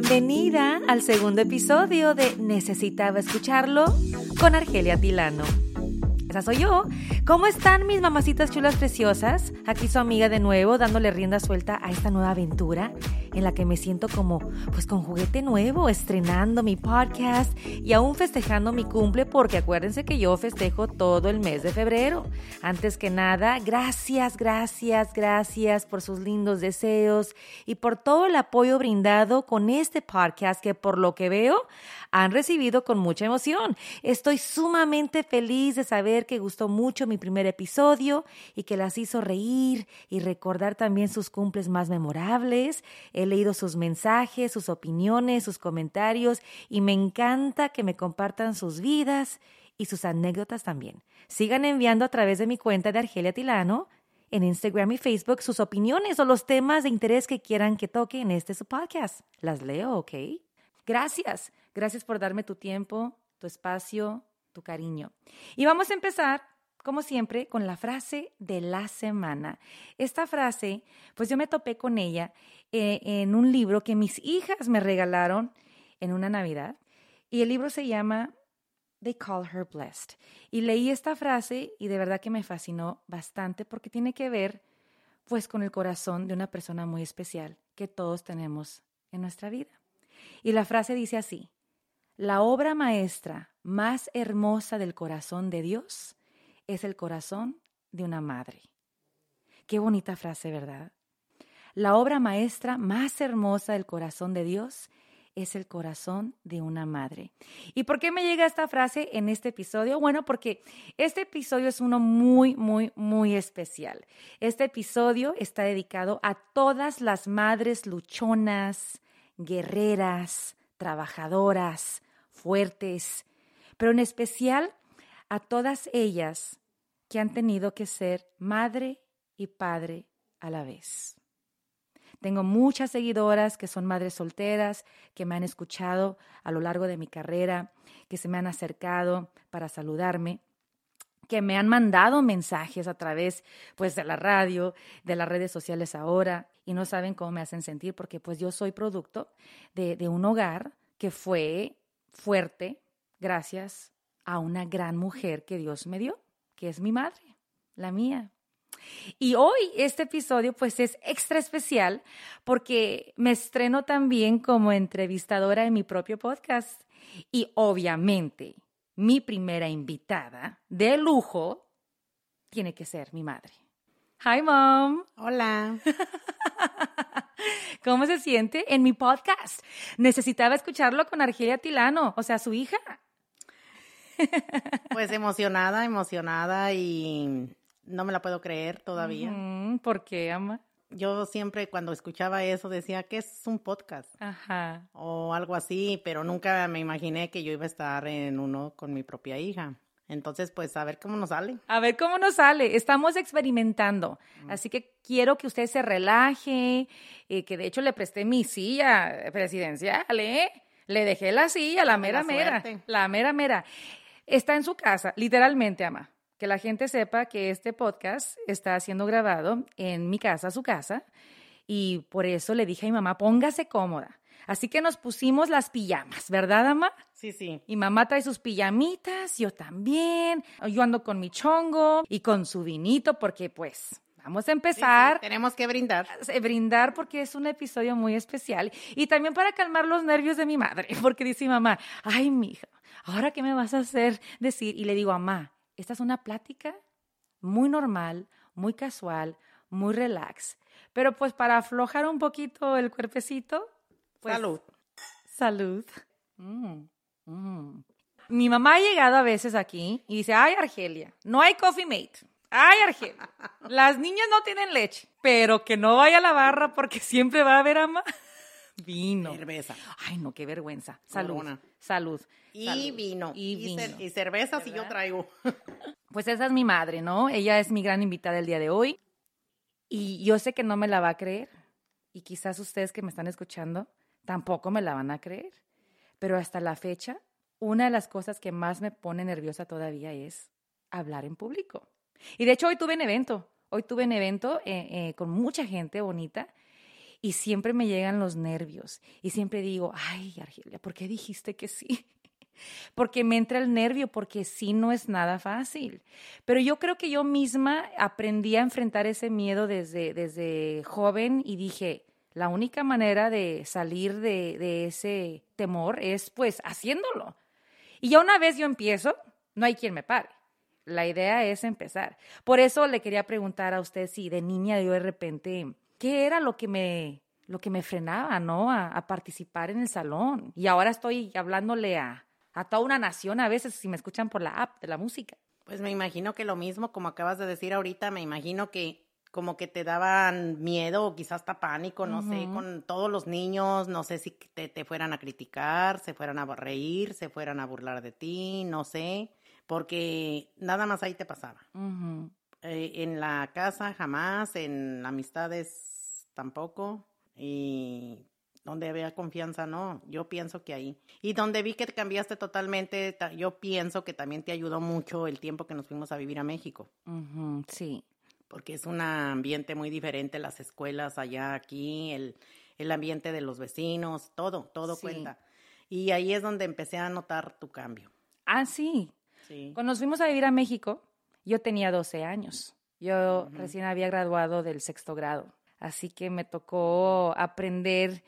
Bienvenida al segundo episodio de Necesitaba Escucharlo con Argelia Tilano. Esa soy yo. ¿Cómo están mis mamacitas chulas preciosas? Aquí su amiga de nuevo, dándole rienda suelta a esta nueva aventura en la que me siento como, pues con juguete nuevo, estrenando mi podcast y aún festejando mi cumple, porque acuérdense que yo festejo todo el mes de febrero. Antes que nada, gracias por sus lindos deseos y por todo el apoyo brindado con este podcast que, por lo que veo, han recibido con mucha emoción. Estoy sumamente feliz de saber que gustó mucho mi primer episodio y que las hizo reír y recordar también sus cumples más memorables. He leído sus mensajes, sus opiniones, sus comentarios y me encanta que me compartan sus vidas y sus anécdotas también. Sigan enviando a través de mi cuenta de Argelia Tilano en Instagram y Facebook sus opiniones o los temas de interés que quieran que toque en este su podcast. Las leo, ¿ok? Gracias por darme tu tiempo, tu espacio, tu cariño. Y vamos a empezar, como siempre, con la frase de la semana. Esta frase, pues yo me topé con ella en un libro que mis hijas me regalaron en una Navidad. Y el libro se llama They Call Her Blessed. Y leí esta frase y de verdad que me fascinó bastante porque tiene que ver, pues, con el corazón de una persona muy especial que todos tenemos en nuestra vida. Y la frase dice así: la obra maestra más hermosa del corazón de Dios es el corazón de una madre. Qué bonita frase, ¿verdad? La obra maestra más hermosa del corazón de Dios es el corazón de una madre. ¿Y por qué me llega esta frase en este episodio? Bueno, porque este episodio es uno muy, muy, muy especial. Este episodio está dedicado a todas las madres luchonas, guerreras, trabajadoras, fuertes, pero en especial a todas ellas que han tenido que ser madre y padre a la vez. Tengo muchas seguidoras que son madres solteras, que me han escuchado a lo largo de mi carrera, que se me han acercado para saludarme, que me han mandado mensajes a través, pues, de la radio, de las redes sociales ahora, y no saben cómo me hacen sentir, porque pues yo soy producto de un hogar que fue fuerte gracias a una gran mujer que Dios me dio, que es mi madre, la mía. Y hoy este episodio pues es extra especial porque me estreno también como entrevistadora en mi propio podcast y obviamente mi primera invitada de lujo tiene que ser mi madre. Hi, Mom. Hola. ¿Cómo se siente en mi podcast? Necesitaba escucharlo con Argelia Tilano, o sea, su hija. Pues emocionada y no me la puedo creer todavía. ¿Por qué, ama? Yo siempre cuando escuchaba eso decía que es un podcast. Ajá. O algo así, pero nunca me imaginé que yo iba a estar en uno con mi propia hija. Entonces, pues, a ver cómo nos sale. Estamos experimentando. Así que quiero que usted se relaje, que de hecho le presté mi silla presidencial, ¿eh? Le dejé la silla, la mera mera. Está en su casa, literalmente, ama. Que la gente sepa que este podcast está siendo grabado en mi casa, su casa. Y por eso le dije a mi mamá, póngase cómoda. Así que nos pusimos las pijamas, ¿verdad, ama? Sí. Y mamá trae sus pijamitas, yo también. Yo ando con mi chongo y con su vinito porque, pues, vamos a empezar. Sí, tenemos que brindar. Brindar porque es un episodio muy especial. Y también para calmar los nervios de mi madre, porque dice mamá, ay, mija, ¿ahora qué me vas a hacer decir? Y le digo, mamá, esta es una plática muy normal, muy casual, muy relax. Pero, pues, para aflojar un poquito el cuerpecito, pues, Salud. Mi mamá ha llegado a veces aquí y dice, ay, Argelia, no hay Coffee Mate. Ay, Argelia, las niñas no tienen leche. Pero que no vaya a la barra porque siempre va a haber, ama, vino. Cerveza. Ay, no, qué vergüenza. Salud. Y vino. Y cerveza, si yo traigo. Pues esa es mi madre, ¿no? Ella es mi gran invitada del día de hoy. Y yo sé que no me la va a creer. Y quizás ustedes que me están escuchando tampoco me la van a creer. Pero hasta la fecha, una de las cosas que más me pone nerviosa todavía es hablar en público. Y de hecho hoy tuve un evento con mucha gente bonita y siempre me llegan los nervios y siempre digo, ay, Argelia, ¿por qué dijiste que sí? Porque me entra el nervio, porque sí no es nada fácil. Pero yo creo que yo misma aprendí a enfrentar ese miedo desde joven y dije, la única manera de salir de ese temor es pues haciéndolo. Y ya una vez yo empiezo, no hay quien me pare. La idea es empezar. Por eso le quería preguntar a usted si de niña yo de repente, ¿qué era lo que me frenaba, ¿no? A participar en el salón. Y ahora estoy hablándole a toda una nación a veces, si me escuchan por la app de la música. Pues me imagino que lo mismo, como acabas de decir ahorita, me imagino que como que te daban miedo o quizás hasta pánico, no sé, con todos los niños, no sé si te fueran a criticar, se fueran a reír, se fueran a burlar de ti, no sé, porque nada más ahí te pasaba. Uh-huh. En la casa jamás, en amistades tampoco, y donde había confianza, no, yo pienso que ahí. Y donde vi que te cambiaste totalmente, yo pienso que también te ayudó mucho el tiempo que nos fuimos a vivir a México. Uh-huh, sí. Porque es un ambiente muy diferente, las escuelas allá, aquí, el ambiente de los vecinos, todo sí cuenta. Y ahí es donde empecé a notar tu cambio. Ah, sí. Sí. Cuando nos fuimos a vivir a México, yo tenía 12 años. Yo recién había graduado del 6º grado. Así que me tocó aprender,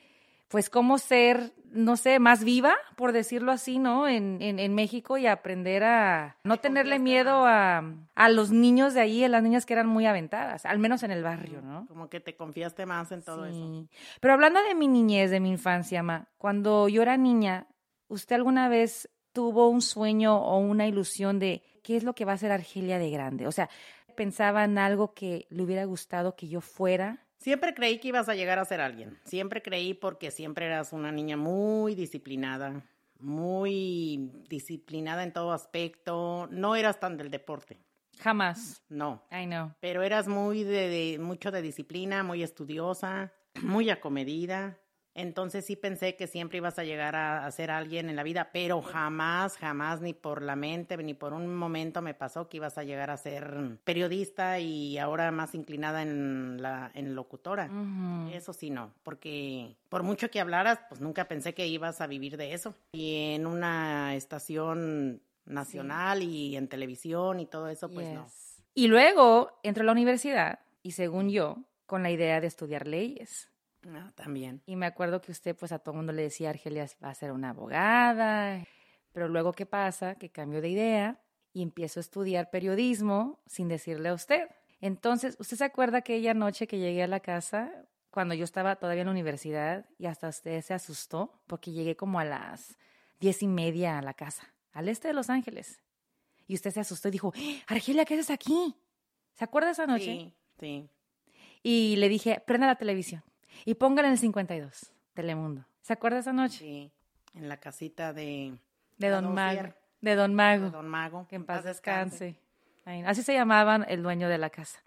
pues, cómo ser, no sé, más viva, por decirlo así, ¿no? En México, y aprender a no tenerle miedo a los niños de ahí, a las niñas que eran muy aventadas, al menos en el barrio, ¿no? Como que te confiaste más en todo eso. Pero hablando de mi niñez, de mi infancia, ma, cuando yo era niña, ¿usted alguna vez tuvo un sueño o una ilusión de qué es lo que va a ser Argelia de grande? O sea, ¿pensaba en algo que le hubiera gustado que yo fuera? Siempre creí que ibas a llegar a ser alguien. Siempre creí, porque siempre eras una niña muy disciplinada en todo aspecto. No eras tan del deporte. Jamás. No. I know. Pero eras muy mucho de disciplina, muy estudiosa, muy acomedida. Entonces sí pensé que siempre ibas a llegar a ser alguien en la vida, pero jamás, ni por la mente, ni por un momento me pasó que ibas a llegar a ser periodista y ahora más inclinada en locutora. Uh-huh. Eso sí no, porque por mucho que hablaras, pues nunca pensé que ibas a vivir de eso. Y en una estación nacional y en televisión y todo eso, pues no. Y luego entré a la universidad y según yo, con la idea de estudiar leyes. No, también. Y me acuerdo que usted, pues, a todo el mundo le decía, Argelia va a ser una abogada, pero luego, ¿qué pasa? Que cambio de idea y empiezo a estudiar periodismo sin decirle a usted. Entonces, ¿usted se acuerda aquella noche que llegué a la casa cuando yo estaba todavía en la universidad y hasta usted se asustó? Porque llegué como a las 10:30 a la casa, al este de Los Ángeles. Y usted se asustó y dijo, Argelia, ¿qué haces aquí? ¿Se acuerda esa noche? Sí. Y le dije, prenda la televisión. Y póngale en el 52, Telemundo. ¿Se acuerda esa noche? Sí, en la casita de Don Mago. Fier. De Don Mago. De Don Mago. Que en paz descanse. Así se llamaban el dueño de la casa.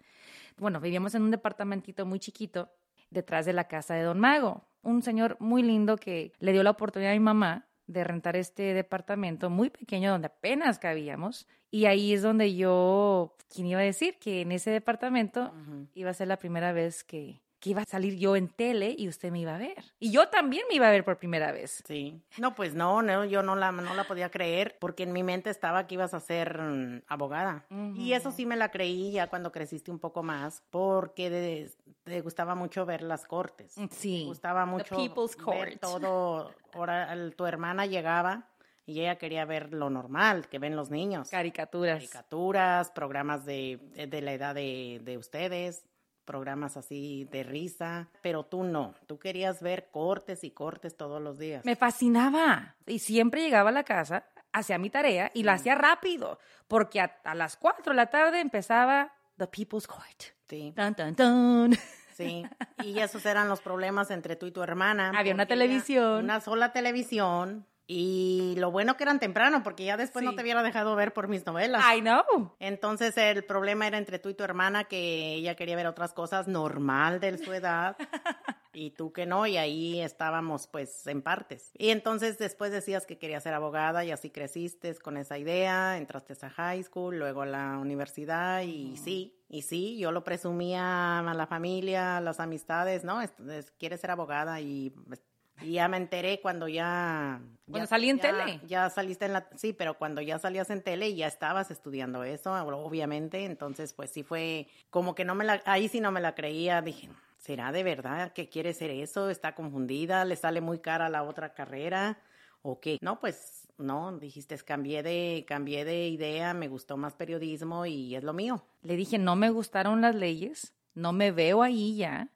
Bueno, vivíamos en un departamentito muy chiquito detrás de la casa de Don Mago. Un señor muy lindo que le dio la oportunidad a mi mamá de rentar este departamento muy pequeño donde apenas cabíamos. Y ahí es donde yo, ¿quién iba a decir? Que en ese departamento iba a ser la primera vez que iba a salir yo en tele y usted me iba a ver. Y yo también me iba a ver por primera vez. Sí. No, pues no, yo no la podía creer, porque en mi mente estaba que ibas a ser abogada. Uh-huh. Y eso sí me la creí ya cuando creciste un poco más, porque te gustaba mucho ver las cortes. Sí. Te gustaba mucho The People's Court. Ver todo. Ahora tu hermana llegaba y ella quería ver lo normal que ven los niños. Caricaturas, programas de la edad de ustedes, programas así de risa, pero tú no, tú querías ver cortes y cortes todos los días. Me fascinaba y siempre llegaba a la casa, hacía mi tarea y la hacía rápido, porque a las 4:00 p.m. empezaba The People's Court. Sí. Tan, tan, tan. Sí, y esos eran los problemas entre tú y tu hermana. Había una televisión. Una sola televisión. Y lo bueno que eran temprano, porque ya después no te hubiera dejado ver por mis novelas. I know. Entonces el problema era entre tú y tu hermana, que ella quería ver otras cosas normal de su edad y tú que no, y ahí estábamos pues en partes. Y entonces después decías que querías ser abogada y así creciste con esa idea, entraste a high school, luego a la universidad y sí, yo lo presumía a la familia, a las amistades, ¿no? Quieres ser abogada y ya me enteré cuando ya salí en tele. Ya saliste en la... Sí, pero cuando ya salías en tele y ya estabas estudiando eso, obviamente. Entonces, pues sí fue como que no me la... Ahí sí no me la creía. Dije, ¿será de verdad que quiere ser eso? ¿Está confundida? ¿Le sale muy cara la otra carrera? ¿O qué? No, pues no. Dijiste, cambié de idea, me gustó más periodismo y es lo mío. Le dije, no me gustaron las leyes, no me veo ahí ya.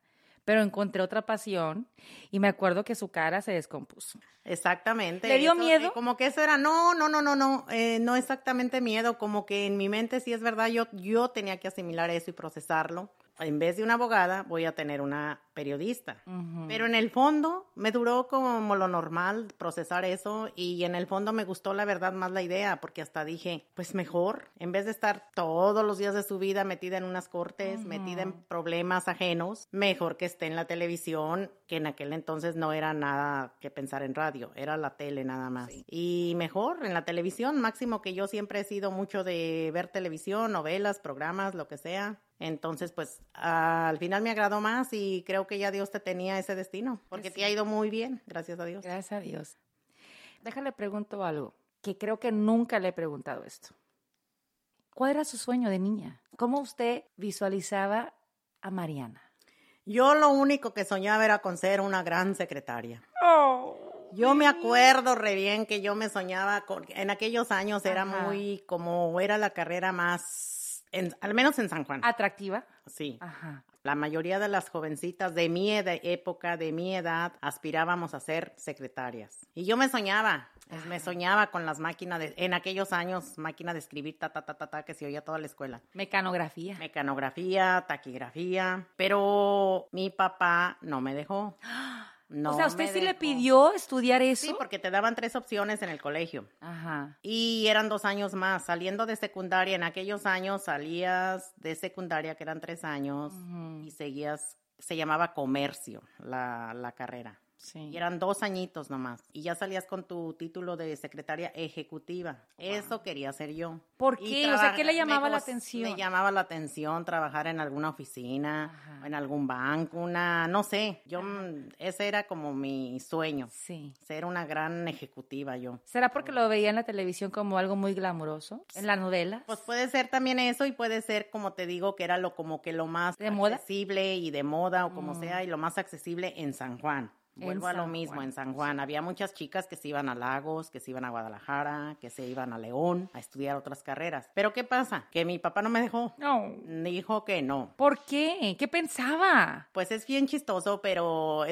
Pero encontré otra pasión y me acuerdo que su cara se descompuso. Exactamente. ¿Le dio miedo? Como que eso era, no exactamente miedo, como que en mi mente sí es verdad, yo tenía que asimilar eso y procesarlo. En vez de una abogada, voy a tener una periodista. Uh-huh. Pero en el fondo, me duró como lo normal procesar eso y en el fondo me gustó la verdad más la idea, porque hasta dije, pues mejor, en vez de estar todos los días de su vida metida en unas cortes, uh-huh, metida en problemas ajenos, mejor que esté en la televisión, que en aquel entonces no era nada que pensar en radio, era la tele nada más. Sí. Y mejor en la televisión, máximo que yo siempre he sido mucho de ver televisión, novelas, programas, lo que sea. Entonces, pues, al final me agradó más y creo que ya Dios te tenía ese destino, porque te ha ido muy bien, gracias a Dios. Gracias a Dios. Déjale pregunto algo, que creo que nunca le he preguntado esto. ¿Cuál era su sueño de niña? ¿Cómo usted visualizaba a Mariana? Yo lo único que soñaba era con ser una gran secretaria. ¡Oh! Yo me acuerdo re bien que yo me soñaba con... En aquellos años era muy como... Era la carrera más... al menos en San Juan. ¿Atractiva? Sí. Ajá. La mayoría de las jovencitas de mi época, de mi edad, aspirábamos a ser secretarias. Y yo me soñaba. Pues me soñaba con las máquinas de... En aquellos años, máquina de escribir, que se oía toda la escuela. Mecanografía, taquigrafía. Pero mi papá no me dejó. No, o sea, ¿usted sí le pidió estudiar eso? Sí, porque te daban 3 opciones en el colegio. Ajá. Y eran 2 años más. Saliendo de secundaria, en aquellos años salías de secundaria, que eran 3 años, uh-huh, y seguías, se llamaba comercio la carrera. Sí. Y eran 2 añitos nomás. Y ya salías con tu título de secretaria ejecutiva. Wow. Eso quería hacer yo. ¿Por qué? O sea, ¿qué le llamaba la atención? Me llamaba la atención trabajar en alguna oficina, ajá, en algún banco, no sé. Yo, ese era como mi sueño. Sí. Ser una gran ejecutiva yo. ¿Será porque lo veía en la televisión como algo muy glamuroso? ¿En la novela? Pues puede ser también eso y puede ser, como te digo, que era como que lo más accesible y de moda o como sea, y lo más accesible en San Juan. Vuelvo a lo mismo, en San Juan. Había muchas chicas que se iban a Lagos, que se iban a Guadalajara, que se iban a León a estudiar otras carreras. ¿Pero qué pasa? Que mi papá no me dejó. No. Dijo que no. ¿Por qué? ¿Qué pensaba? Pues es bien chistoso, pero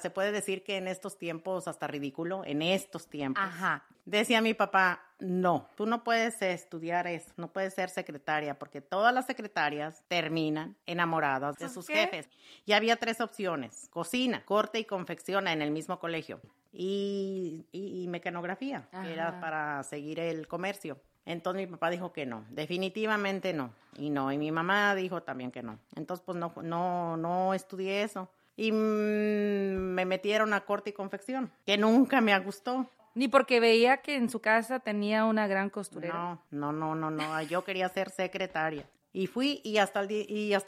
se puede decir que en estos tiempos, hasta ridículo, en estos tiempos. Ajá. Decía mi papá, no, tú no puedes estudiar eso, no puedes ser secretaria, porque todas las secretarias terminan enamoradas de sus jefes. Y había 3 opciones, cocina, corte y confecciona en el mismo colegio, y mecanografía, ajá, que era para seguir el comercio. Entonces mi papá dijo que no, definitivamente no, y mi mamá dijo también que no. Entonces pues no estudié eso, y me metieron a corte y confección, que nunca me gustó. Ni porque veía que en su casa tenía una gran costurera. No. Yo quería ser secretaria. Y fui y hasta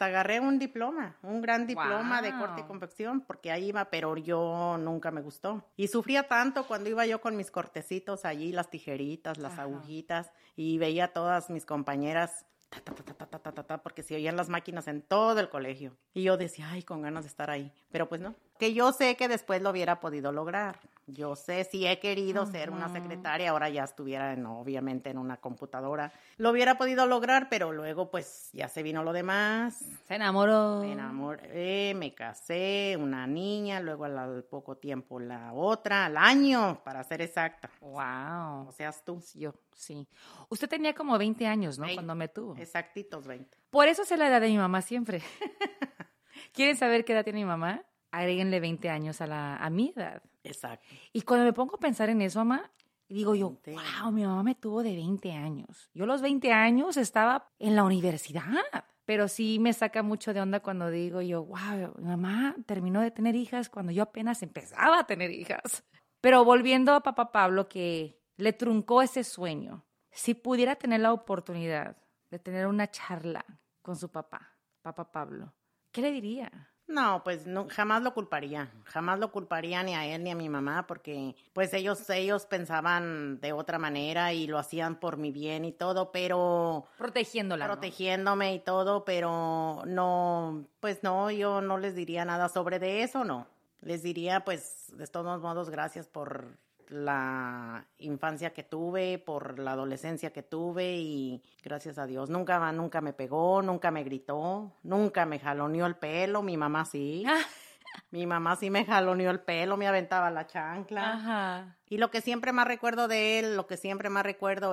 agarré un diploma, un gran diploma, wow, de corte y confección, porque ahí iba, pero yo nunca me gustó. Y sufría tanto cuando iba yo con mis cortecitos allí, las tijeritas, las, ajá, agujitas, y veía a todas mis compañeras... porque se oían las máquinas en todo el colegio. Y yo decía, ay, con ganas de estar ahí. Pero pues no. Que yo sé que después lo hubiera podido lograr. Yo sé, si he querido, uh-huh, ser una secretaria, ahora ya estuviera, obviamente, en una computadora. Lo hubiera podido lograr, pero luego, pues, ya se vino lo demás. Se enamoró. Me enamoré, me casé, una niña, luego al poco tiempo la otra, al año, para ser exacta. Wow. O seas tú. Yo, sí. Usted tenía como 20 años, ¿no? 20. Cuando me tuvo. Exactitos 20. Por eso sé la edad de mi mamá siempre. ¿Quieren saber qué edad tiene mi mamá? Agréguenle 20 años a mi edad. Exacto. Y cuando me pongo a pensar en eso, mamá, digo yo, wow, mi mamá me tuvo de 20 años. Yo a los 20 años estaba en la universidad. Pero sí me saca mucho de onda cuando digo yo, wow, mi mamá terminó de tener hijas cuando yo apenas empezaba a tener hijas. Pero volviendo a papá Pablo, que le truncó ese sueño, si pudiera tener la oportunidad de tener una charla con su papá, papá Pablo, ¿qué le diría? No, pues no, jamás lo culparía ni a él ni a mi mamá, porque pues ellos pensaban de otra manera y lo hacían por mi bien y todo, pero... Protegiéndome, ¿no? Y todo, pero no, pues no, yo no les diría nada sobre de eso, no. Les diría, pues, de todos modos, gracias por la infancia que tuve, por la adolescencia que tuve y gracias a Dios. Nunca me pegó, nunca me gritó, nunca me jaloneó el pelo. Mi mamá sí. Mi mamá sí me jaloneó el pelo, me aventaba la chancla. Ajá. Y lo que siempre más recuerdo de él,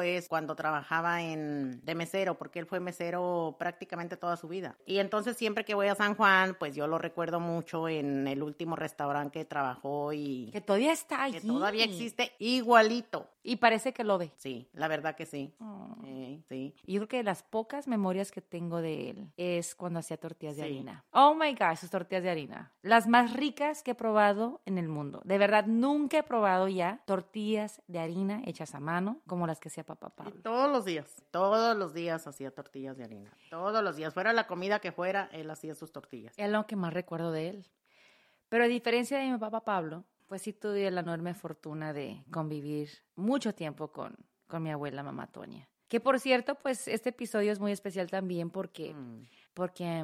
es cuando trabajaba de mesero, porque él fue mesero prácticamente toda su vida. Y entonces siempre que voy a San Juan, pues yo lo recuerdo mucho en el último restaurante que trabajó y... Que todavía está allí. Que todavía existe, igualito. Y parece que lo ve. Sí, la verdad que sí. Oh. Sí. Yo creo que las pocas memorias que tengo de él es cuando hacía tortillas de harina. Oh my gosh, sus tortillas de harina. Las más ricas que he probado en el mundo. De verdad, nunca he probado ya tortillas de harina hechas a mano como las que hacía papá Pablo. Y todos los días hacía tortillas de harina. Todos los días, fuera la comida que fuera, él hacía sus tortillas. Es lo que más recuerdo de él. Pero a diferencia de mi papá Pablo, pues sí tuve la enorme fortuna de convivir mucho tiempo con mi abuela mamá Toña. Que por cierto, pues este episodio es muy especial también porque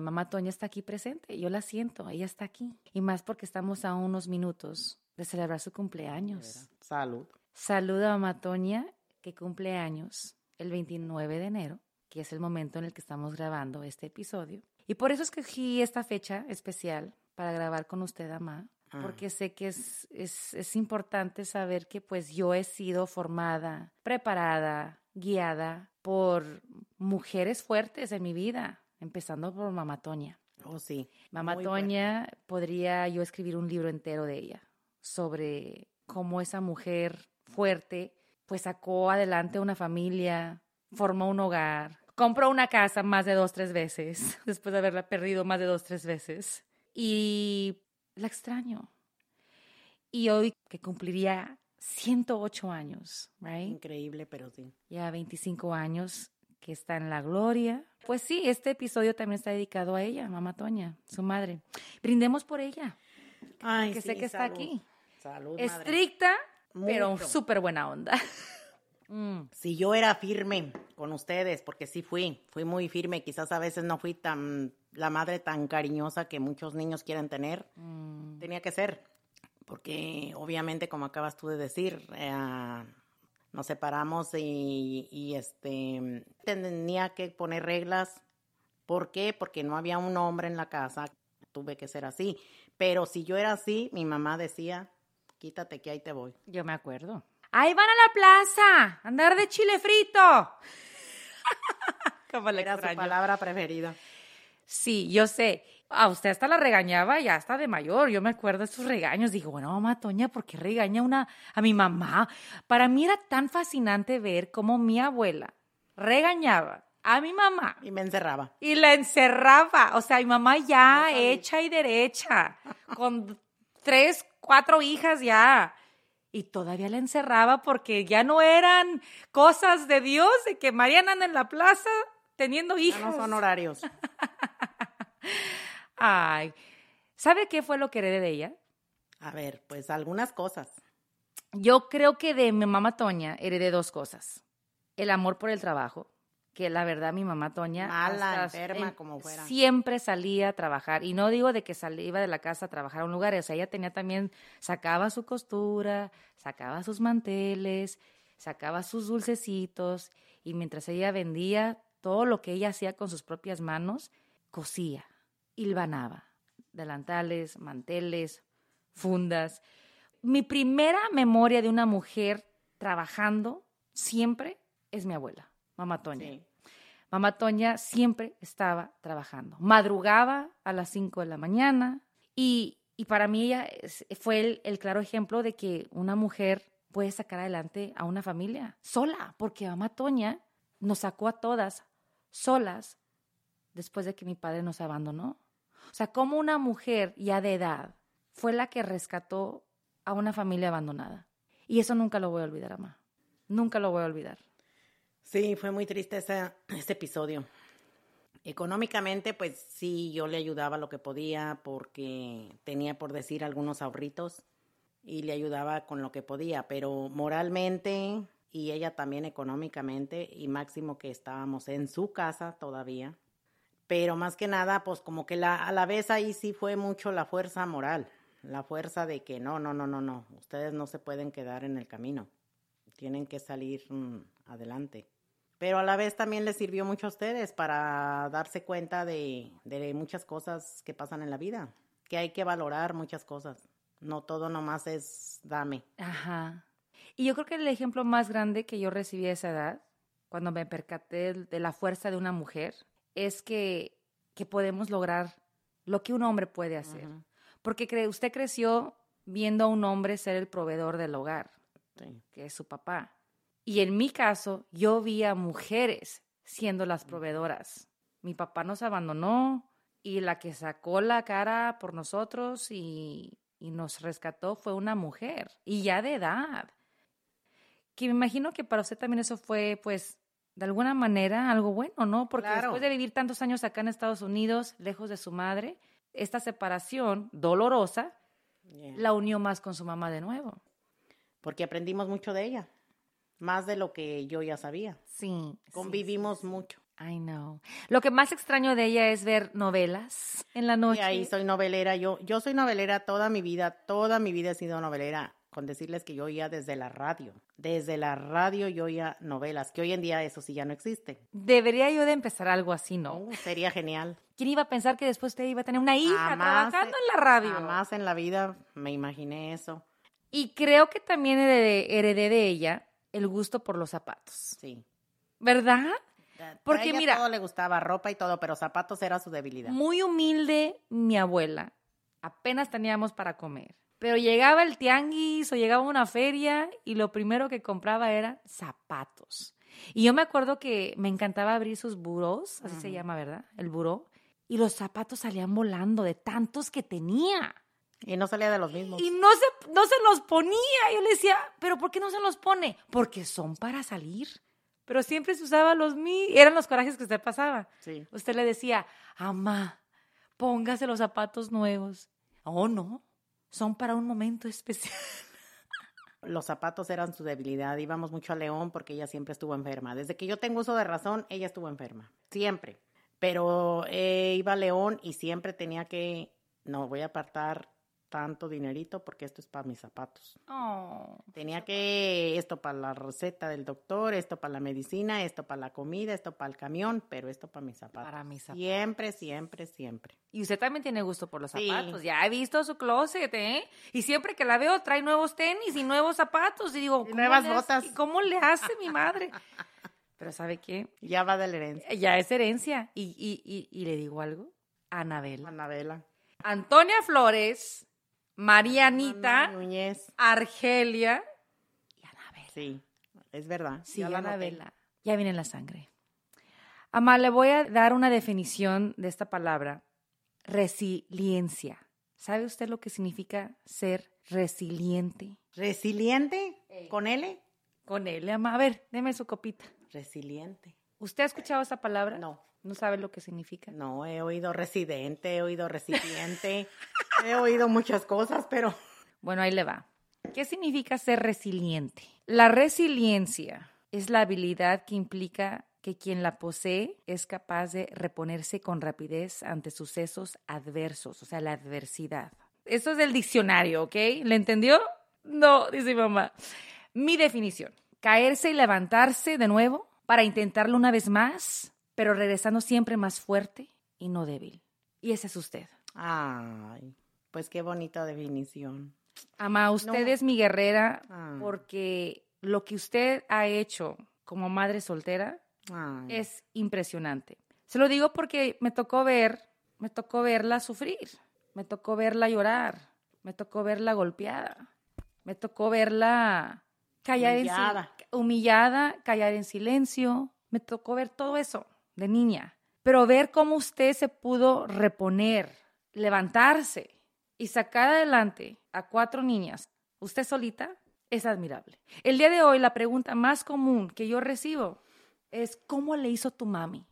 mamá Toña está aquí presente. Yo la siento, ella está aquí. Y más porque estamos a unos minutos de celebrar su cumpleaños. Salud. Salud a mamá Toña, que cumple años el 29 de enero, que es el momento en el que estamos grabando este episodio. Y por eso escogí esta fecha especial para grabar con usted, mamá, porque sé que es importante saber que pues yo he sido formada, preparada, guiada por mujeres fuertes en mi vida, empezando por mamá Toña. Oh, sí. Mamá Muy Toña, fuerte. Podría yo escribir un libro entero de ella, sobre cómo esa mujer fuerte pues sacó adelante una familia, formó un hogar, compró una casa más de 2-3 veces, después de haberla perdido más de 2-3 veces. Y la extraño. Y hoy que cumpliría 108 años, ¿right? Increíble, pero sí. Ya 25 años que está en la gloria. Pues sí, este episodio también está dedicado a ella, mamá Toña, su madre. Brindemos por ella. Ay, que sí, sé que está aquí. Salud, madre. Estricta, pero súper buena onda. Sí, yo era firme con ustedes, porque sí fui muy firme. Quizás a veces no fui la madre tan cariñosa que muchos niños quieren tener. Tenía que ser, porque obviamente, como acabas tú de decir, nos separamos y tenía que poner reglas. ¿Por qué? Porque no había un hombre en la casa. Tuve que ser así. Pero si yo era así, mi mamá decía, quítate que ahí te voy. Yo me acuerdo. ¡Ahí van a la plaza! ¡Andar de chile frito! Como le extraño. Era su palabra preferida. Sí, yo sé. A usted hasta la regañaba ya hasta de mayor. Yo me acuerdo de sus regaños. Digo, bueno, mamá Toña, ¿por qué regaña a mi mamá? Para mí era tan fascinante ver cómo mi abuela regañaba a mi mamá. Y me encerraba. Y la encerraba. O sea, mi mamá ya no hecha y derecha, con 3-4 hijas ya. Y todavía la encerraba porque ya no eran cosas de Dios de que Mariana anda en la plaza teniendo hijas. Ya no son horarios. Ay, ¿sabe qué fue lo que heredé de ella? A ver, pues algunas cosas. Yo creo que de mi mamá Toña heredé 2 cosas. El amor por el trabajo. Que la verdad mi mamá Toña mala, enferma, como fuera. Siempre salía a trabajar, y no digo de que iba de la casa a trabajar a un lugar, o sea, ella tenía también, sacaba su costura, sacaba sus manteles, sacaba sus dulcecitos, y mientras ella vendía todo lo que ella hacía con sus propias manos, cosía, hilvanaba, delantales, manteles, fundas. Mi primera memoria de una mujer trabajando siempre es mi abuela, mamá Toña. Sí. Mamá Toña siempre estaba trabajando. Madrugaba a las 5 de la mañana y para mí ella fue el claro ejemplo de que una mujer puede sacar adelante a una familia sola, porque mamá Toña nos sacó a todas solas después de que mi padre nos abandonó? O sea, ¿cómo una mujer ya de edad fue la que rescató a una familia abandonada? Y eso nunca lo voy a olvidar, mamá. Nunca lo voy a olvidar. Sí, fue muy triste ese episodio. Económicamente, pues sí, yo le ayudaba lo que podía porque tenía, por decir, algunos ahorritos y le ayudaba con lo que podía, pero moralmente y ella también económicamente, y máximo que estábamos en su casa todavía. Pero más que nada, pues como que a la vez ahí sí fue mucho la fuerza moral, la fuerza de que no, ustedes no se pueden quedar en el camino, tienen que salir adelante. Pero a la vez también les sirvió mucho a ustedes para darse cuenta de muchas cosas que pasan en la vida, que hay que valorar muchas cosas, no todo nomás es dame. Ajá. Y yo creo que el ejemplo más grande que yo recibí a esa edad, cuando me percaté de la fuerza de una mujer, es que podemos lograr lo que un hombre puede hacer. Uh-huh. Porque usted creció viendo a un hombre ser el proveedor del hogar, sí, que es su papá. Y en mi caso, yo vi a mujeres siendo las proveedoras. Mi papá nos abandonó y la que sacó la cara por nosotros y nos rescató fue una mujer, y ya de edad. Que me imagino que para usted también eso fue, pues, de alguna manera algo bueno, ¿no? Porque claro, después de vivir tantos años acá en Estados Unidos, lejos de su madre, esta separación dolorosa, yeah, la unió más con su mamá de nuevo. Porque aprendimos mucho de ella, más de lo que yo ya sabía. Sí. Convivimos mucho. I know. Lo que más extraño de ella es ver novelas en la noche. Y ahí soy novelera. Yo soy novelera toda mi vida he sido novelera. Con decirles que yo oía desde la radio yo oía novelas, que hoy en día eso sí ya no existe. Debería yo de empezar algo así, ¿no? Sería genial. ¿Quién iba a pensar que después usted iba a tener una hija jamás trabajando en la radio? Jamás en la vida me imaginé eso. Y creo que también heredé de ella el gusto por los zapatos. Sí. ¿Verdad? Porque a ella, mira, todo le gustaba, ropa y todo, pero zapatos era su debilidad. Muy humilde mi abuela, apenas teníamos para comer. Pero llegaba el tianguis o llegaba una feria y lo primero que compraba eran zapatos. Y yo me acuerdo que me encantaba abrir sus burós, así se llama, ¿verdad? El buró. Y los zapatos salían volando de tantos que tenía. Y no salía de los mismos. Y no se los ponía. Yo le decía, ¿pero por qué no se los pone? Porque son para salir. Pero siempre se usaba los mismos. Eran los corajes que usted pasaba. Sí. Usted le decía, amá, póngase los zapatos nuevos. Oh, no. Son para un momento especial. Los zapatos eran su debilidad. Íbamos mucho a León porque ella siempre estuvo enferma. Desde que yo tengo uso de razón, ella estuvo enferma. Siempre. Pero iba a León y siempre tenía que... No, voy a apartar tanto dinerito porque esto es para mis zapatos. Oh, tenía que... Esto para la receta del doctor, esto para la medicina, esto para la comida, esto para el camión, pero esto para mis zapatos. Para mis zapatos. Siempre. Y usted también tiene gusto por los zapatos. Sí. Ya he visto su closet, ¿eh? Y siempre que la veo trae nuevos tenis y nuevos zapatos. Y digo, nuevas botas. ¿Y cómo le hace mi madre? Pero ¿sabe qué? Ya va de la herencia. Ya es herencia. Y le digo algo. Anabela. Antonia Flores... Marianita, Núñez, Argelia y Anabela. Sí, es verdad. Sí, Anabela. Ya viene la sangre. Amá, le voy a dar una definición de esta palabra. Resiliencia. ¿Sabe usted lo que significa ser resiliente? ¿Resiliente? ¿Con L? Con L, amá. A ver, deme su copita. Resiliente. ¿Usted ha escuchado esa palabra? No. ¿No sabe lo que significa? No, he oído residente, he oído recipiente, he oído muchas cosas, pero... Bueno, ahí le va. ¿Qué significa ser resiliente? La resiliencia es la habilidad que implica que quien la posee es capaz de reponerse con rapidez ante sucesos adversos, o sea, la adversidad. Esto es del diccionario, ¿ok? ¿Le entendió? No, dice mamá. Mi definición, caerse y levantarse de nuevo para intentarlo una vez más, pero regresando siempre más fuerte y no débil. Y ese es usted. Ay, pues qué bonita definición. Amá, usted es mi guerrera porque lo que usted ha hecho como madre soltera es impresionante. Se lo digo porque me tocó verla sufrir, me tocó verla llorar, me tocó verla golpeada, me tocó verla humillada, callar en silencio, me tocó ver todo eso. De niña. Pero ver cómo usted se pudo reponer, levantarse y sacar adelante a 4 niñas, usted solita, es admirable. El día de hoy la pregunta más común que yo recibo es ¿cómo le hizo tu mami?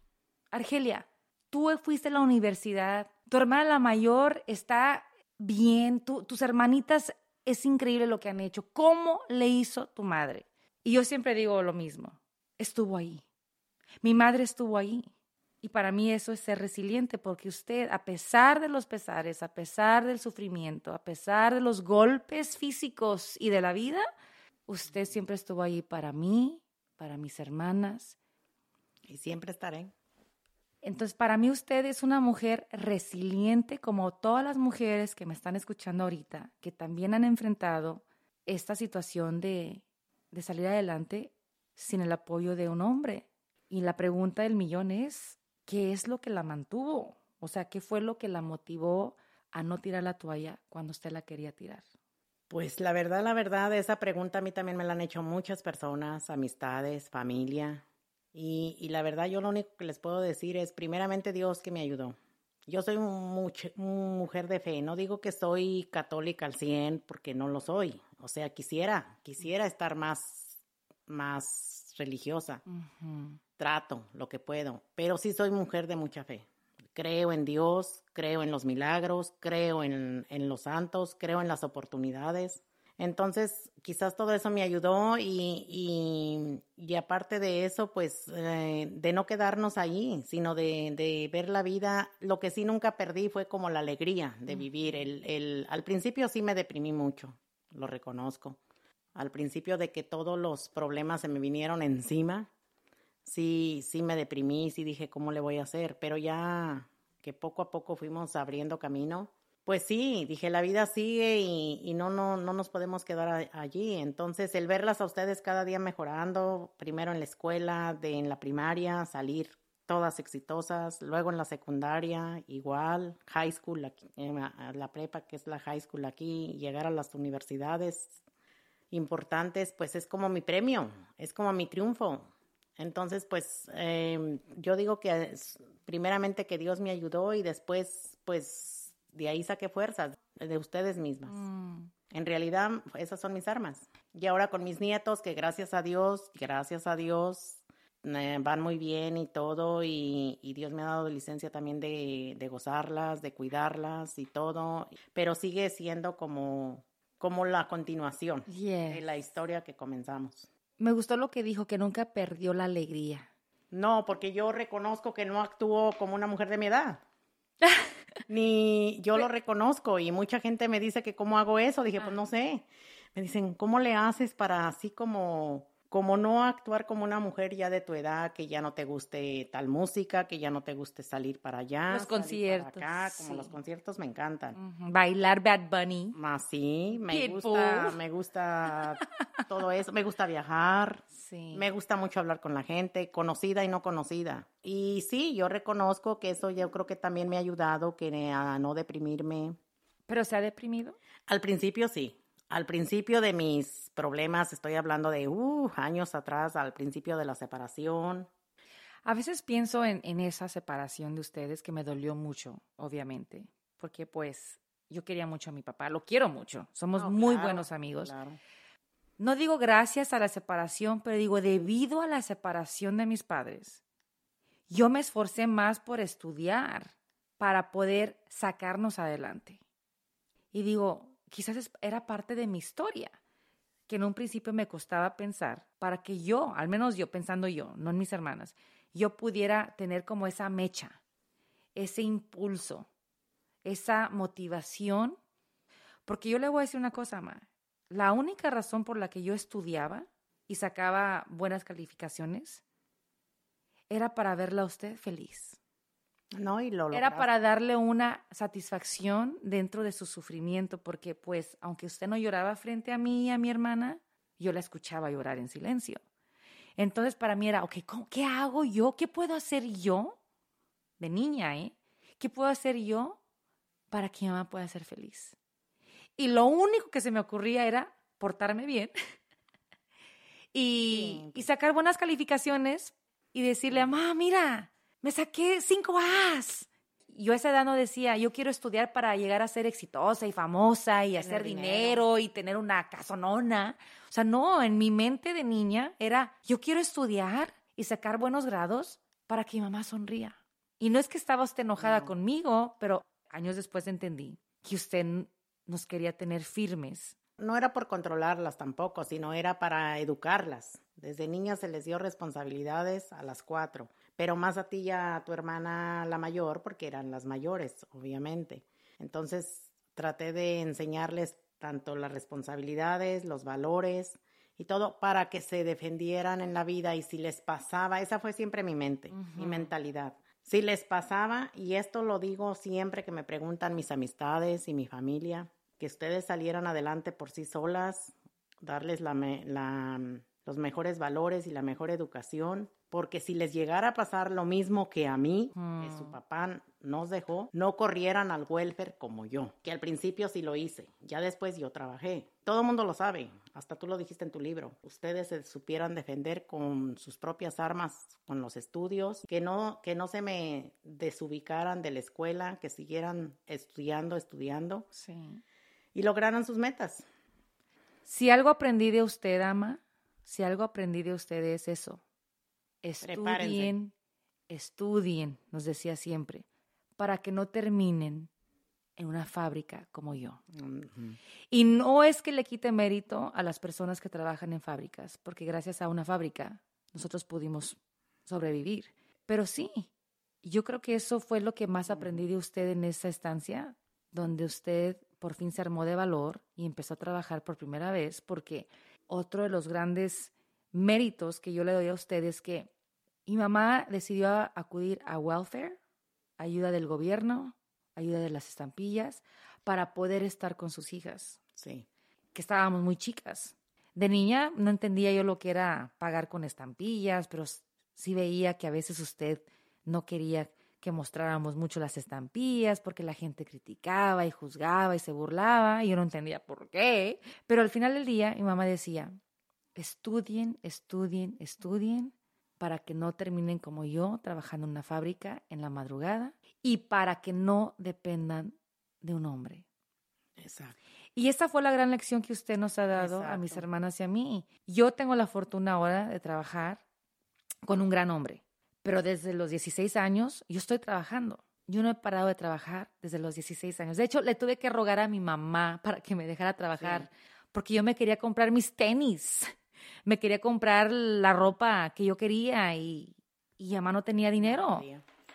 Argelia, tú fuiste a la universidad, tu hermana la mayor está bien, tus hermanitas, es increíble lo que han hecho. ¿Cómo le hizo tu madre? Y yo siempre digo lo mismo, estuvo ahí. Mi madre estuvo ahí. Y para mí eso es ser resiliente, porque usted, a pesar de los pesares, a pesar del sufrimiento, a pesar de los golpes físicos y de la vida, usted siempre estuvo ahí para mí, para mis hermanas. Y siempre estaré. Entonces, para mí usted es una mujer resiliente, como todas las mujeres que me están escuchando ahorita, que también han enfrentado esta situación de salir adelante sin el apoyo de un hombre. Y la pregunta del millón es, ¿qué es lo que la mantuvo? O sea, ¿qué fue lo que la motivó a no tirar la toalla cuando usted la quería tirar? Pues la verdad, esa pregunta a mí también me la han hecho muchas personas, amistades, familia. Y la verdad, yo lo único que les puedo decir es, primeramente, Dios que me ayudó. Yo soy una mujer de fe. No digo que soy católica al 100 porque no lo soy. O sea, quisiera estar más religiosa. Uh-huh. Trato lo que puedo, pero sí soy mujer de mucha fe. Creo en Dios, creo en los milagros, creo en los santos, creo en las oportunidades. Entonces, quizás todo eso me ayudó y aparte de eso, pues, de no quedarnos ahí, sino de ver la vida. Lo que sí nunca perdí fue como la alegría de vivir. Al principio sí me deprimí mucho, lo reconozco. Al principio de que todos los problemas se me vinieron encima, sí me deprimí, sí dije, ¿cómo le voy a hacer? Pero ya que poco a poco fuimos abriendo camino, pues sí, dije, la vida sigue y no nos podemos quedar allí. Entonces, el verlas a ustedes cada día mejorando, primero en la escuela, en la primaria, salir todas exitosas, luego en la secundaria, igual, high school, aquí, la prepa, que es la high school aquí, llegar a las universidades importantes, pues es como mi premio, es como mi triunfo. Entonces, pues, yo digo que primeramente que Dios me ayudó y después, pues, de ahí saqué fuerzas de ustedes mismas. Mm. En realidad, esas son mis armas. Y ahora con mis nietos, que gracias a Dios, van muy bien y todo. Y Dios me ha dado licencia también de gozarlas, de cuidarlas y todo. Pero sigue siendo como la continuación de la historia que comenzamos. Me gustó lo que dijo, que nunca perdió la alegría. No, porque yo reconozco que no actúo como una mujer de mi edad. Ni yo lo reconozco. Y mucha gente me dice que cómo hago eso. Dije, pues no sé. Me dicen, ¿cómo le haces para así como no actuar como una mujer ya de tu edad, que ya no te guste tal música, que ya no te guste salir para allá? Los conciertos. Para acá, como los conciertos me encantan. Uh-huh. Bailar Bad Bunny. Más sí, me gusta todo eso. Me gusta viajar. Sí. Me gusta mucho hablar con la gente, conocida y no conocida. Y sí, yo reconozco que eso yo creo que también me ha ayudado a no deprimirme. ¿Pero se ha deprimido? Al principio sí. Al principio de mis problemas, estoy hablando de años atrás, al principio de la separación. A veces pienso en esa separación de ustedes que me dolió mucho, obviamente, porque pues yo quería mucho a mi papá, lo quiero mucho, somos muy buenos amigos. Claro. No digo gracias a la separación, pero digo debido a la separación de mis padres, yo me esforcé más por estudiar para poder sacarnos adelante. Y digo, quizás era parte de mi historia, que en un principio me costaba pensar para que yo, al menos yo, pensando yo, no en mis hermanas, yo pudiera tener como esa mecha, ese impulso, esa motivación. Porque yo le voy a decir una cosa, ma. La única razón por la que yo estudiaba y sacaba buenas calificaciones era para verla a usted feliz. No, y lo era para darle una satisfacción dentro de su sufrimiento, porque pues aunque usted no lloraba frente a mí y a mi hermana, yo la escuchaba llorar en silencio. Entonces para mí era, ok, ¿qué hago yo? ¿Qué puedo hacer yo? De niña, ¿qué puedo hacer yo para que mi mamá pueda ser feliz? Y lo único que se me ocurría era portarme bien y sacar buenas calificaciones y decirle, mamá, mira, me saqué 5 A's. Yo a esa edad no decía, yo quiero estudiar para llegar a ser exitosa y famosa y tener hacer dinero y tener una casonona. O sea, no, en mi mente de niña era, yo quiero estudiar y sacar buenos grados para que mi mamá sonría. Y no es que estaba usted enojada conmigo, pero años después entendí que usted nos quería tener firmes. No era por controlarlas tampoco, sino era para educarlas. Desde niñas se les dio responsabilidades a las 4. Pero más a ti y a tu hermana la mayor, porque eran las mayores, obviamente. Entonces, traté de enseñarles tanto las responsabilidades, los valores y todo para que se defendieran en la vida. Y si les pasaba, esa fue siempre mi mente, mi mentalidad. Si les pasaba, y esto lo digo siempre que me preguntan mis amistades y mi familia, que ustedes salieran adelante por sí solas, darles los mejores valores y la mejor educación. Porque si les llegara a pasar lo mismo que a mí, que su papá nos dejó, no corrieran al welfare como yo. Que al principio sí lo hice, ya después yo trabajé. Todo el mundo lo sabe, hasta tú lo dijiste en tu libro. Ustedes se supieran defender con sus propias armas, con los estudios, que no se me desubicaran de la escuela, que siguieran estudiando. Sí. Y lograran sus metas. Si algo aprendí de usted, ama, si algo aprendí de usted es eso. Estudien, nos decía siempre, para que no terminen en una fábrica como yo. Mm-hmm. Y no es que le quite mérito a las personas que trabajan en fábricas, porque gracias a una fábrica nosotros pudimos sobrevivir. Pero sí, yo creo que eso fue lo que más aprendí de usted en esa estancia, donde usted por fin se armó de valor y empezó a trabajar por primera vez, porque otro de los grandes méritos que yo le doy a ustedes que mi mamá decidió acudir a welfare, ayuda del gobierno, ayuda de las estampillas, para poder estar con sus hijas. Sí. Que estábamos muy chicas. De niña no entendía yo lo que era pagar con estampillas, pero sí veía que a veces usted no quería que mostráramos mucho las estampillas porque la gente criticaba y juzgaba y se burlaba y yo no entendía por qué. Pero al final del día mi mamá decía, Estudien para que no terminen como yo trabajando en una fábrica en la madrugada y para que no dependan de un hombre. Exacto. Y esa fue la gran lección que usted nos ha dado a mis hermanas y a mí. Yo tengo la fortuna ahora de trabajar con un gran hombre, pero desde los 16 años yo estoy trabajando. Yo no he parado de trabajar desde los 16 años. De hecho, le tuve que rogar a mi mamá para que me dejara trabajar porque yo me quería comprar mis tenis. Me quería comprar la ropa que yo quería y mamá no tenía dinero.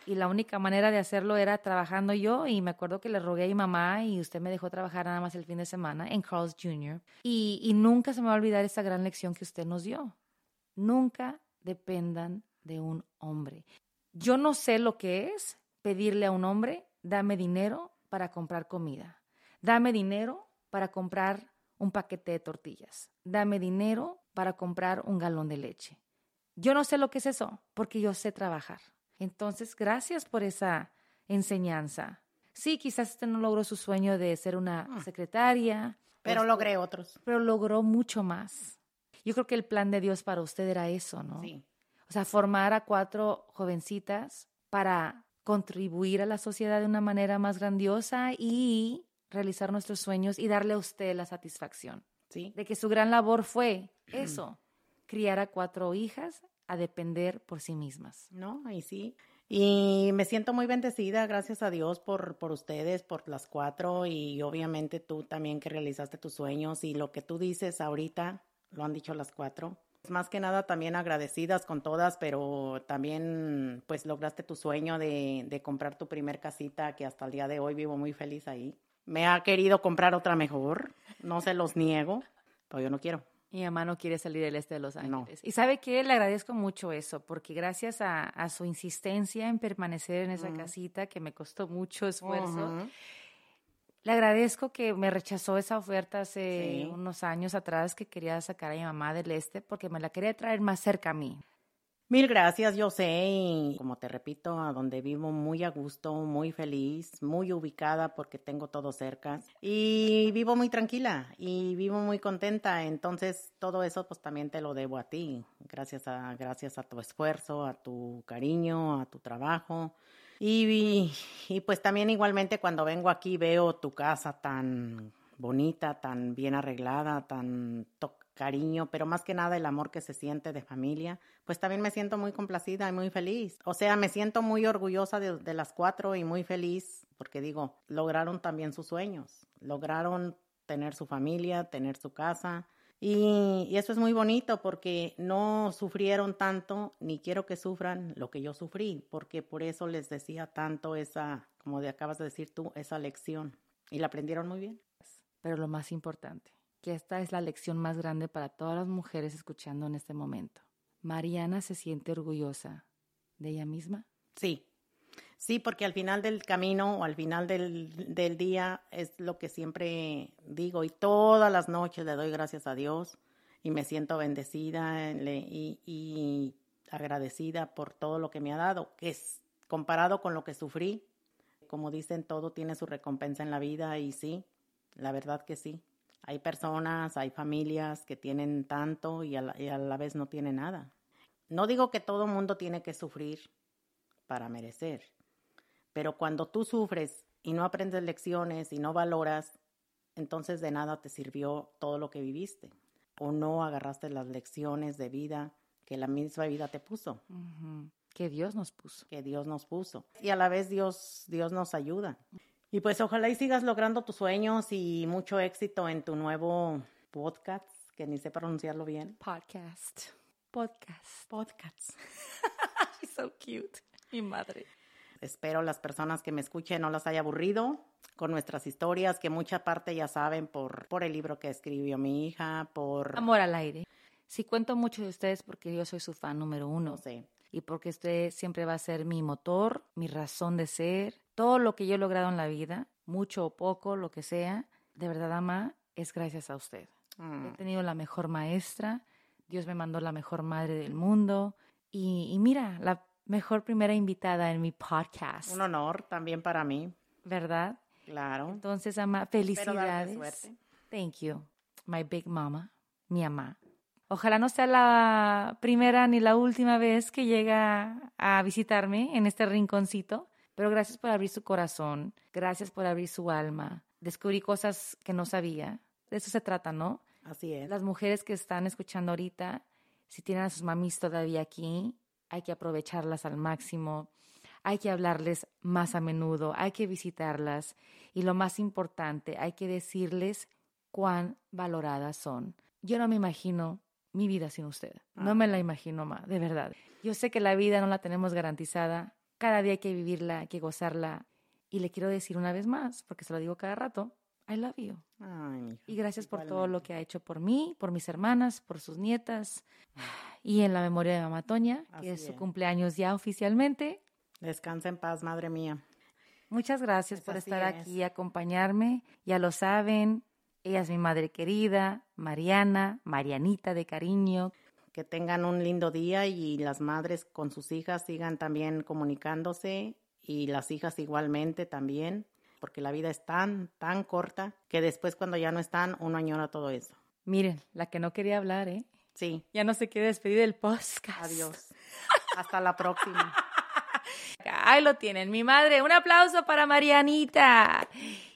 Y la única manera de hacerlo era trabajando yo. Y me acuerdo que le rogué a mi mamá y usted me dejó trabajar nada más el fin de semana en Carl's Jr. Y nunca se me va a olvidar esa gran lección que usted nos dio. Nunca dependan de un hombre. Yo no sé lo que es pedirle a un hombre, dame dinero para comprar comida. Dame dinero para comprar un paquete de tortillas. Dame dinero para comprar un galón de leche. Yo no sé lo que es eso, porque yo sé trabajar. Entonces, gracias por esa enseñanza. Sí, quizás usted no logró su sueño de ser una secretaria. Pero logré otros. Pero logró mucho más. Yo creo que el plan de Dios para usted era eso, ¿no? Sí. O sea, formar a 4 jovencitas para contribuir a la sociedad de una manera más grandiosa y realizar nuestros sueños y darle a usted la satisfacción, ¿sí?, de que su gran labor fue eso, criar a 4 hijas a depender por sí mismas. No, ahí sí. Y me siento muy bendecida, gracias a Dios, por ustedes, por las 4 y obviamente tú también que realizaste tus sueños y lo que tú dices ahorita, lo han dicho las 4. Más que nada también agradecidas con todas, pero también pues lograste tu sueño de comprar tu primer casita, que hasta el día de hoy vivo muy feliz ahí. Me ha querido comprar otra mejor, no se los niego, pero yo no quiero. Mi mamá no quiere salir del este de Los Ángeles. No. Y ¿sabe qué? Le agradezco mucho eso, porque gracias a su insistencia en permanecer en esa casita, que me costó mucho esfuerzo, le agradezco que me rechazó esa oferta hace unos años atrás que quería sacar a mi mamá del este, porque me la quería traer más cerca a mí. Mil gracias, yo sé, y como te repito, a donde vivo muy a gusto, muy feliz, muy ubicada porque tengo todo cerca y vivo muy tranquila y vivo muy contenta, entonces todo eso pues también te lo debo a ti, gracias a tu esfuerzo, a tu cariño, a tu trabajo. Y pues también igualmente cuando vengo aquí veo tu casa tan bonita, tan bien arreglada, tan cariño, pero más que nada el amor que se siente de familia, pues también me siento muy complacida y muy feliz. O sea, me siento muy orgullosa de las cuatro y muy feliz porque digo, lograron también sus sueños, lograron tener su familia, tener su casa. Y eso es muy bonito porque no sufrieron tanto, ni quiero que sufran lo que yo sufrí, porque por eso les decía tanto esa, como acabas de decir tú, esa lección. Y la aprendieron muy bien. Pero lo más importante, que esta es la lección más grande para todas las mujeres escuchando en este momento. ¿Mariana se siente orgullosa de ella misma? Sí. Sí, porque al final del camino o al final del día es lo que siempre digo y todas las noches le doy gracias a Dios y me siento bendecida y agradecida por todo lo que me ha dado, que es comparado con lo que sufrí. Como dicen, todo tiene su recompensa en la vida y sí, la verdad que sí. Hay personas, hay familias que tienen tanto y a la vez no tienen nada. No digo que todo mundo tiene que sufrir para merecer. Pero cuando tú sufres y no aprendes lecciones y no valoras, entonces de nada te sirvió todo lo que viviste. O no agarraste las lecciones de vida que la misma vida te puso. Uh-huh. Que Dios nos puso. Y a la vez Dios nos ayuda. Y pues ojalá y sigas logrando tus sueños y mucho éxito en tu nuevo podcast, que ni sé pronunciarlo bien. Podcast. She's so cute. Mi madre. Espero las personas que me escuchen no las haya aburrido con nuestras historias, que mucha parte ya saben por el libro que escribió mi hija, por Amor al Aire. Sí, cuento mucho de ustedes porque yo soy su fan número 1. Sí. Y porque usted siempre va a ser mi motor, mi razón de ser, todo lo que yo he logrado en la vida, mucho o poco, lo que sea, de verdad, ama, es gracias a usted. He tenido la mejor maestra, Dios me mandó la mejor madre del mundo y mira, la mejor primera invitada en mi podcast. Un honor también para mí. ¿Verdad? Claro. Entonces, ama, felicidades. Suerte. Thank you. My big mama, mi mamá. Ojalá no sea la primera ni la última vez que llega a visitarme en este rinconcito, pero gracias por abrir su corazón, gracias por abrir su alma. Descubrí cosas que no sabía. De eso se trata, ¿no? Así es. Las mujeres que están escuchando ahorita, si tienen a sus mamis todavía aquí, hay que aprovecharlas al máximo, hay que hablarles más a menudo, hay que visitarlas y lo más importante, hay que decirles cuán valoradas son. Yo no me imagino mi vida sin usted, no me la imagino más, de verdad. Yo sé que la vida no la tenemos garantizada, cada día hay que vivirla, hay que gozarla y le quiero decir una vez más, porque se lo digo cada rato, I love you. Ay, y gracias por todo lo que ha hecho por mí, por mis hermanas, por sus nietas y en la memoria de Mamá Toña, que es su cumpleaños ya oficialmente. Descansa en paz, madre mía. Muchas gracias por estar aquí y acompañarme. Ya lo saben, ella es mi madre querida, Mariana, Marianita de cariño. Que tengan un lindo día y las madres con sus hijas sigan también comunicándose y las hijas igualmente también. Porque la vida es tan corta que después cuando ya no están, uno añora todo eso. Miren, la que no quería hablar, ¿eh? Sí. Ya no se quiere despedir del podcast. Adiós. Hasta la próxima. Ahí lo tienen, mi madre. Un aplauso para Marianita.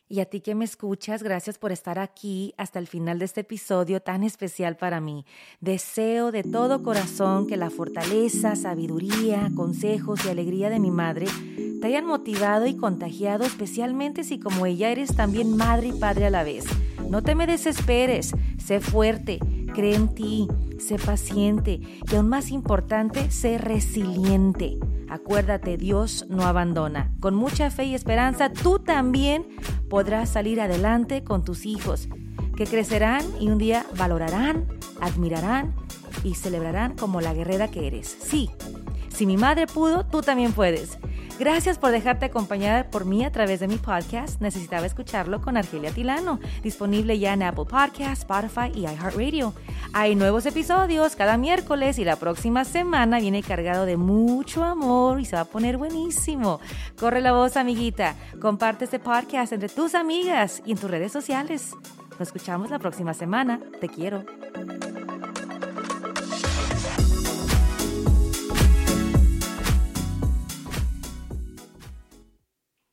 Y a ti que me escuchas, gracias por estar aquí hasta el final de este episodio tan especial para mí. Deseo de todo corazón que la fortaleza, sabiduría, consejos y alegría de mi madre te hayan motivado y contagiado, especialmente si como ella eres también madre y padre a la vez. No te me desesperes, sé fuerte, cree en ti, sé paciente y aún más importante, sé resiliente. Acuérdate, Dios no abandona. Con mucha fe y esperanza, tú también podrás salir adelante con tus hijos, que crecerán y un día valorarán, admirarán y celebrarán como la guerrera que eres. Sí, si mi madre pudo, tú también puedes. Gracias por dejarte acompañar por mí a través de mi podcast Necesitaba Escucharlo con Argelia Tilano, disponible ya en Apple Podcasts, Spotify y iHeartRadio. Hay nuevos episodios cada miércoles y la próxima semana viene cargado de mucho amor y se va a poner buenísimo. Corre la voz, amiguita. Comparte este podcast entre tus amigas y en tus redes sociales. Nos escuchamos la próxima semana. Te quiero.